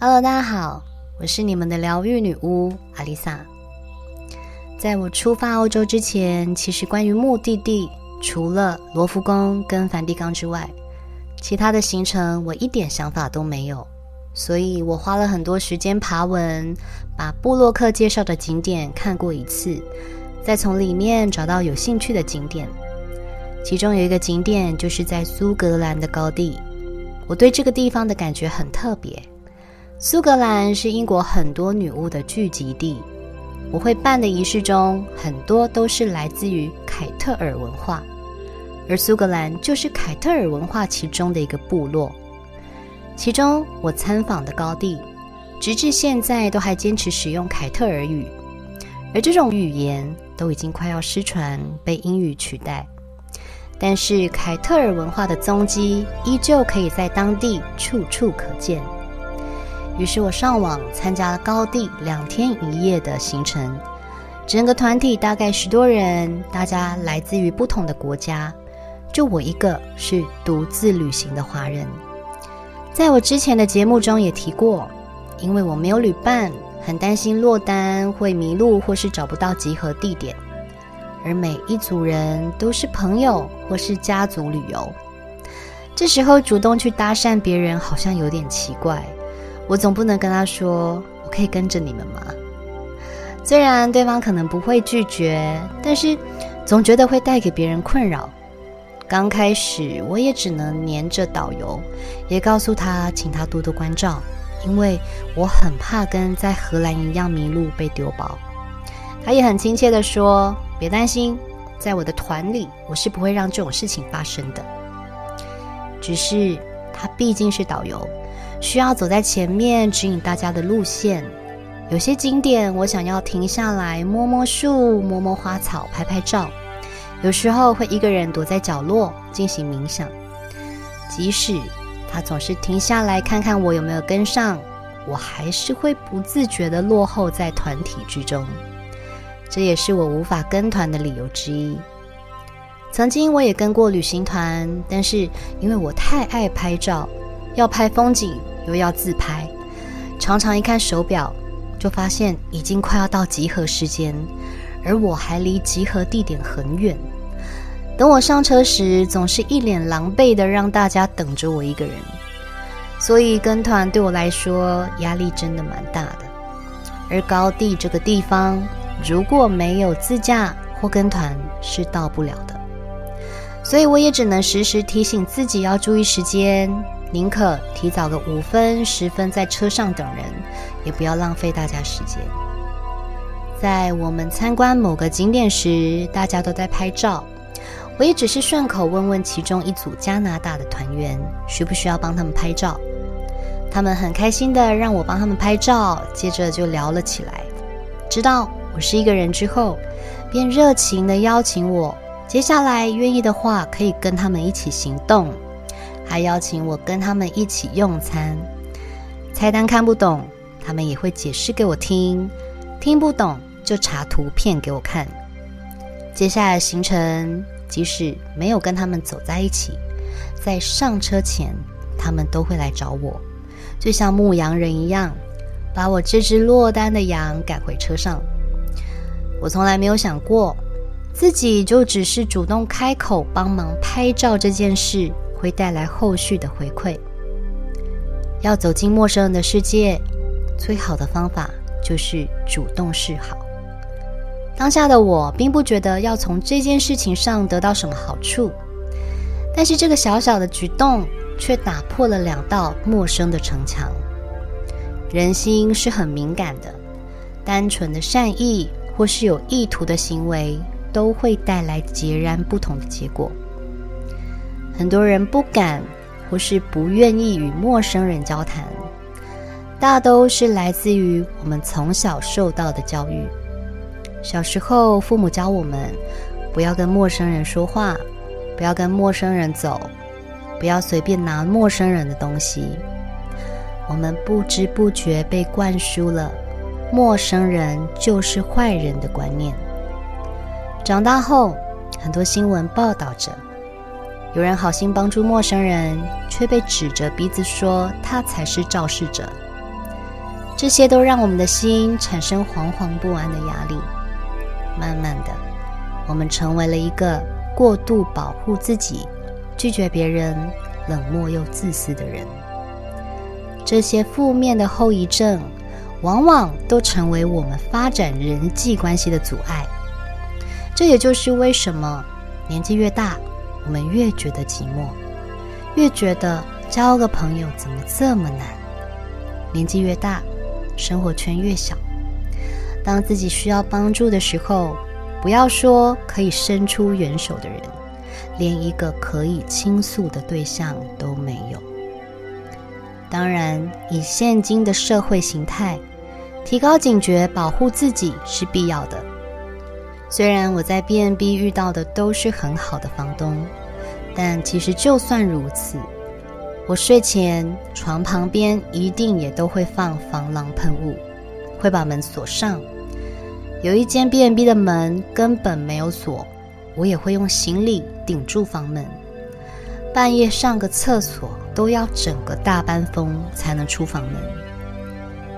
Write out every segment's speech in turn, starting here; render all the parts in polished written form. Hello， 大家好，我是你们的疗愈女巫 Alisa。 在我出发欧洲之前，其实关于目的地除了罗浮宫跟梵蒂冈之外，其他的行程我一点想法都没有，所以我花了很多时间爬文，把部落客介绍的景点看过一次，再从里面找到有兴趣的景点。其中有一个景点就是在苏格兰的高地，我对这个地方的感觉很特别。苏格兰是英国很多女巫的聚集地，我会办的仪式中很多都是来自于凯特尔文化，而苏格兰就是凯特尔文化其中的一个部落。其中我参访的高地直至现在都还坚持使用凯特尔语，而这种语言都已经快要失传，被英语取代，但是凯特尔文化的踪迹依旧可以在当地处处可见。于是我上网参加了高地2天1夜的行程，整个团体大概10多人，大家来自于不同的国家，就我一个是独自旅行的华人。在我之前的节目中也提过，因为我没有旅伴，很担心落单会迷路或是找不到集合地点，而每一组人都是朋友或是家族旅游，这时候主动去搭讪别人好像有点奇怪，我总不能跟他说我可以跟着你们吗？虽然对方可能不会拒绝，但是总觉得会带给别人困扰。刚开始我也只能黏着导游，也告诉他请他多多关照，因为我很怕跟在荷兰一样迷路被丢包。他也很亲切地说，别担心，在我的团里我是不会让这种事情发生的。只是他毕竟是导游，需要走在前面指引大家的路线，有些景点我想要停下来摸摸树、摸摸花草、拍拍照，有时候会一个人躲在角落进行冥想。即使他总是停下来看看我有没有跟上，我还是会不自觉地落后在团体之中，这也是我无法跟团的理由之一。曾经我也跟过旅行团，但是因为我太爱拍照，要拍风景又要自拍，常常一看手表就发现已经快要到集合时间，而我还离集合地点很远。等我上车时总是一脸狼狈的让大家等着我一个人，所以跟团对我来说压力真的蛮大的。而高地这个地方如果没有自驾或跟团是到不了的，所以我也只能时时提醒自己要注意时间，宁可提早个5分10分在车上等人，也不要浪费大家时间。在我们参观某个景点时，大家都在拍照，我也只是顺口问问其中一组加拿大的团员需不需要帮他们拍照，他们很开心的让我帮他们拍照，接着就聊了起来。直到我是一个人之后，便热情的邀请我，接下来愿意的话可以跟他们一起行动，还邀请我跟他们一起用餐。菜单看不懂，他们也会解释给我听，听不懂就查图片给我看。接下来行程，即使没有跟他们走在一起，在上车前他们都会来找我，就像牧羊人一样，把我这只落单的羊赶回车上。我从来没有想过，自己就只是主动开口帮忙拍照这件事会带来后续的回馈。要走进陌生人的世界，最好的方法就是主动示好。当下的我并不觉得要从这件事情上得到什么好处，但是这个小小的举动却打破了2道陌生的城墙。人心是很敏感的，单纯的善意或是有意图的行为都会带来截然不同的结果。很多人不敢或是不愿意与陌生人交谈，大都是来自于我们从小受到的教育。小时候父母教我们不要跟陌生人说话，不要跟陌生人走，不要随便拿陌生人的东西。我们不知不觉被灌输了陌生人就是坏人的观念。长大后，很多新闻报道着有人好心帮助陌生人，却被指着鼻子说他才是肇事者。这些都让我们的心产生惶惶不安的压力。慢慢的，我们成为了一个过度保护自己、拒绝别人、冷漠又自私的人。这些负面的后遗症往往都成为我们发展人际关系的阻碍。这也就是为什么年纪越大，我们越觉得寂寞，越觉得交个朋友怎么这么难。年纪越大，生活圈越小，当自己需要帮助的时候，不要说可以伸出援手的人，连一个可以倾诉的对象都没有。当然，以现今的社会形态，提高警觉保护自己是必要的。虽然我在 B&B 遇到的都是很好的房东，但其实就算如此，我睡前床旁边一定也都会放防狼喷雾，会把门锁上。有一间 B&B 的门根本没有锁，我也会用行李顶住房门，半夜上个厕所都要整个大班风才能出房门。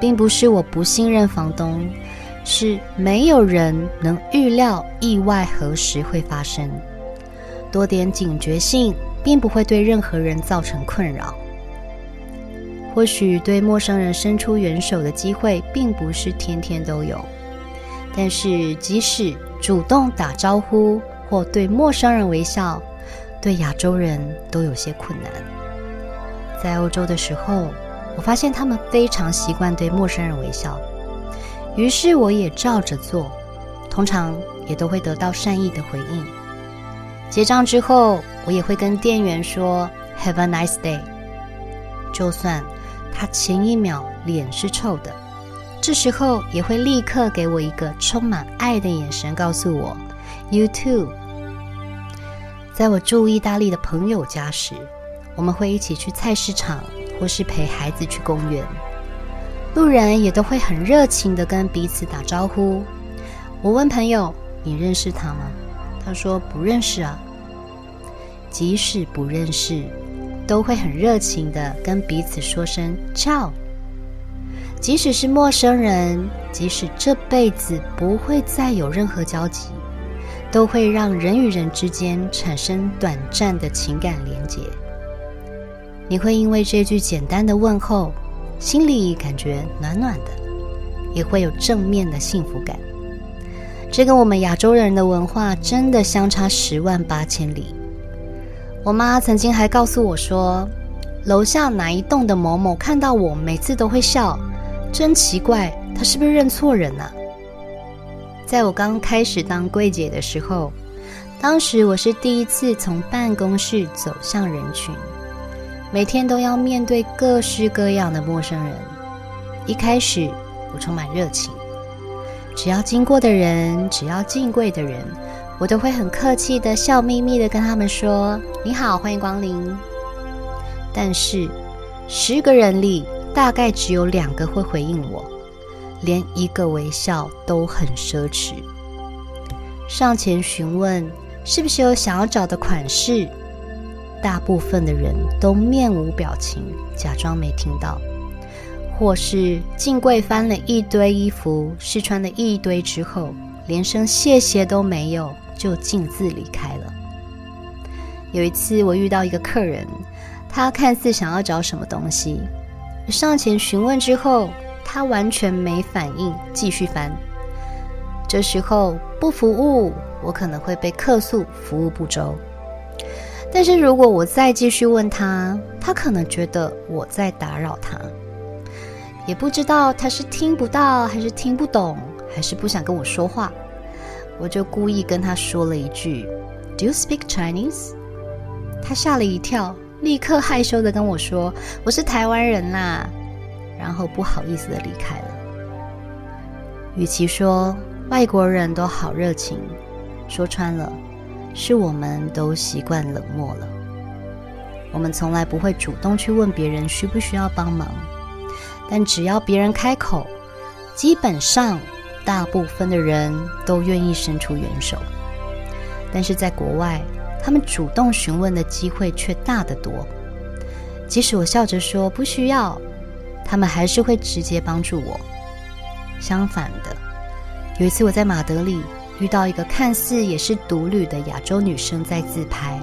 并不是我不信任房东，是没有人能预料意外何时会发生。多点警觉性并不会对任何人造成困扰。或许对陌生人伸出援手的机会并不是天天都有，但是即使主动打招呼或对陌生人微笑，对亚洲人都有些困难。在欧洲的时候，我发现他们非常习惯对陌生人微笑，于是我也照着做，通常也都会得到善意的回应。结账之后，我也会跟店员说 Have a nice day， 就算他前一秒脸是臭的，这时候也会立刻给我一个充满爱的眼神，告诉我 You too。 在我住意大利的朋友家时，我们会一起去菜市场，或是陪孩子去公园，路人也都会很热情地跟彼此打招呼。我问朋友，你认识他吗？他说不认识啊。即使不认识，都会很热情地跟彼此说声 Ciao。 即使是陌生人，即使这辈子不会再有任何交集，都会让人与人之间产生短暂的情感连结。你会因为这句简单的问候，心里感觉暖暖的，也会有正面的幸福感。这跟我们亚洲人的文化真的相差108000里。我妈曾经还告诉我说，楼下哪一栋的某某看到我每次都会笑，真奇怪，她是不是认错人啊？在我刚开始当柜姐的时候，当时我是第一次从办公室走向人群，每天都要面对各式各样的陌生人。一开始我充满热情，只要经过的人，只要进柜的人，我都会很客气的笑眯眯的跟他们说你好，欢迎光临。但是10个人里大概只有2个会回应我，连一个微笑都很奢侈。上前询问是不是有想要找的款式，大部分的人都面无表情，假装没听到，或是进柜翻了一堆衣服，试穿了一堆之后，连声谢谢都没有，就径自离开了。有一次我遇到一个客人，他看似想要找什么东西，上前询问之后，他完全没反应，继续翻。这时候不服务，我可能会被客诉服务不周。但是如果我再继续问他，他可能觉得我在打扰他，也不知道他是听不到，还是听不懂，还是不想跟我说话。我就故意跟他说了一句 Do you speak Chinese？ 他吓了一跳，立刻害羞地跟我说我是台湾人啦，然后不好意思地离开了。与其说外国人都好热情，说穿了是我们都习惯冷漠了。我们从来不会主动去问别人需不需要帮忙，但只要别人开口，基本上大部分的人都愿意伸出援手。但是在国外，他们主动询问的机会却大得多。即使我笑着说不需要，他们还是会直接帮助我。相反的，有一次我在马德里遇到一个看似也是独旅的亚洲女生在自拍，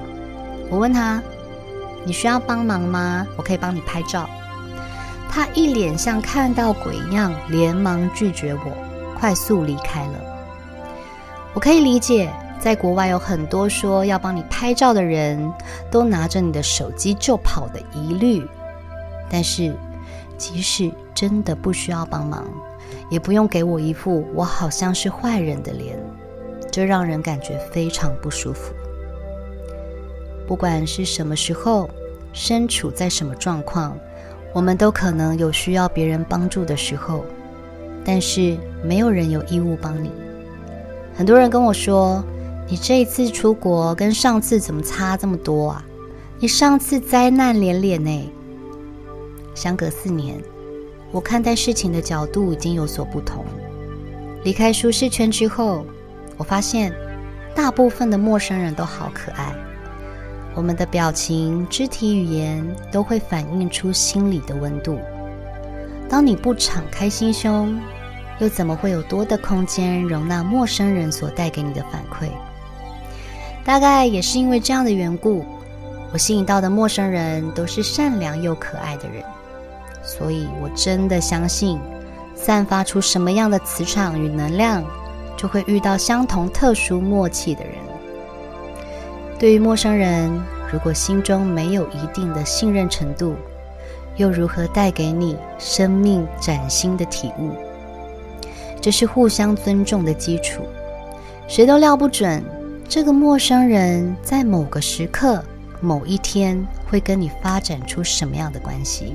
我问她：“你需要帮忙吗？我可以帮你拍照。”她一脸像看到鬼一样，连忙拒绝我，快速离开了。我可以理解，在国外有很多说要帮你拍照的人都拿着你的手机就跑的疑虑，但是即使真的不需要帮忙，也不用给我一副我好像是坏人的脸，这让人感觉非常不舒服。不管是什么时候，身处在什么状况，我们都可能有需要别人帮助的时候，但是没有人有义务帮你。很多人跟我说，你这一次出国跟上次怎么差这么多啊？你上次灾难连连欸。相隔4年，我看待事情的角度已经有所不同。离开舒适圈之后，我发现大部分的陌生人都好可爱，我们的表情、肢体语言都会反映出心里的温度。当你不敞开心胸，又怎么会有多的空间容纳陌生人所带给你的反馈？大概也是因为这样的缘故，我吸引到的陌生人都是善良又可爱的人。所以我真的相信，散发出什么样的磁场与能量，就会遇到相同特殊默契的人。对于陌生人，如果心中没有一定的信任程度，又如何带给你生命崭新的体悟？这是互相尊重的基础。谁都料不准，这个陌生人在某个时刻、某一天会跟你发展出什么样的关系，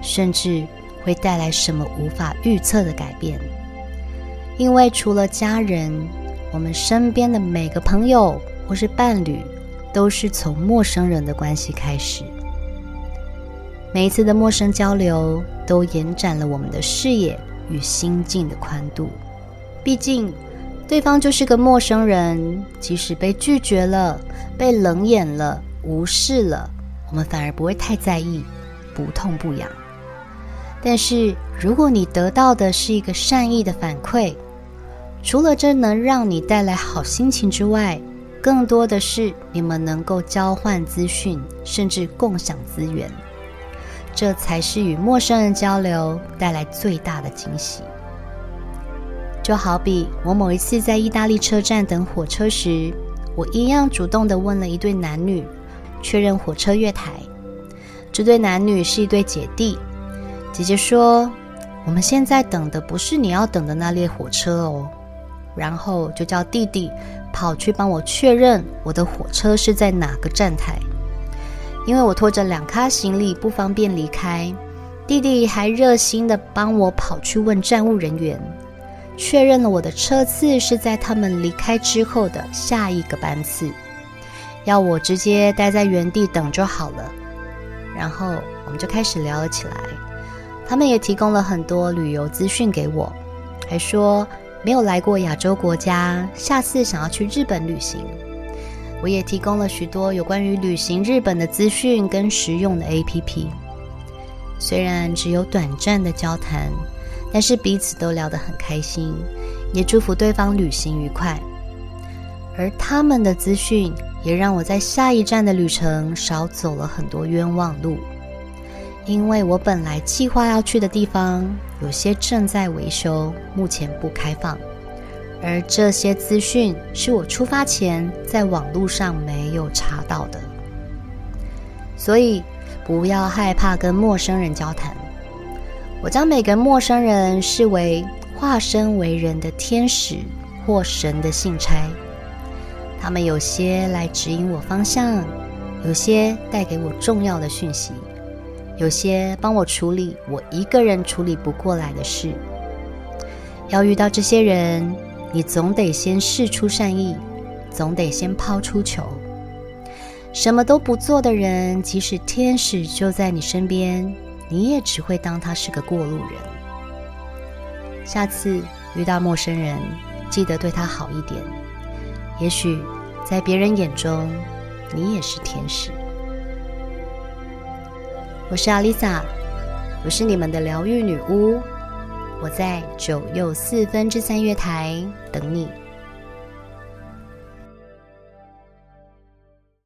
甚至会带来什么无法预测的改变。因为除了家人，我们身边的每个朋友或是伴侣都是从陌生人的关系开始。每一次的陌生交流都延展了我们的视野与心境的宽度。毕竟对方就是个陌生人，即使被拒绝了、被冷眼了、无视了，我们反而不会太在意，不痛不痒。但是如果你得到的是一个善意的反馈，除了这能让你带来好心情之外，更多的是你们能够交换资讯，甚至共享资源，这才是与陌生人交流带来最大的惊喜。就好比我某一次在意大利车站等火车时，我一样主动地问了一对男女确认火车月台。这对男女是一对姐弟，姐姐说，我们现在等的不是你要等的那列火车哦，然后就叫弟弟跑去帮我确认我的火车是在哪个站台。因为我拖着2咖行李不方便离开，弟弟还热心地帮我跑去问站务人员，确认了我的车次是在他们离开之后的下一个班次，要我直接待在原地等就好了。然后我们就开始聊了起来，他们也提供了很多旅游资讯给我，还说没有来过亚洲国家，下次想要去日本旅行。我也提供了许多有关于旅行日本的资讯跟实用的 APP。 虽然只有短暂的交谈，但是彼此都聊得很开心，也祝福对方旅行愉快。而他们的资讯也让我在下一站的旅程少走了很多冤枉路，因为我本来计划要去的地方，有些正在维修，目前不开放。而这些资讯是我出发前在网路上没有查到的。所以，不要害怕跟陌生人交谈。我将每个陌生人视为化身为人的天使或神的信差。他们有些来指引我方向，有些带给我重要的讯息，有些帮我处理我一个人处理不过来的事。要遇到这些人，你总得先释出善意，总得先抛出球。什么都不做的人，即使天使就在你身边，你也只会当他是个过路人。下次遇到陌生人，记得对他好一点，也许在别人眼中，你也是天使。我是 Alisa，我是你们的疗愈女巫，我在9又4分至3月台等你。